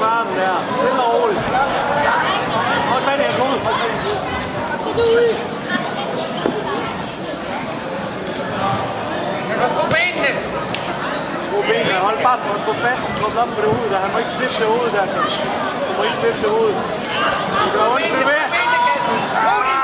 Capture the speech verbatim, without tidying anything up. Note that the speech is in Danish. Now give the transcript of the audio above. varmen der. Lidt og roligt. Hold fat i hans hoved. Hold fat i hans hoved. Jeg kan gå benene. Gå benene. Hold bare på fast. Kom op på det hoved der. Han må ikke slippe det hoved der. Han må ikke slippe det hoved. Du kan holde det med.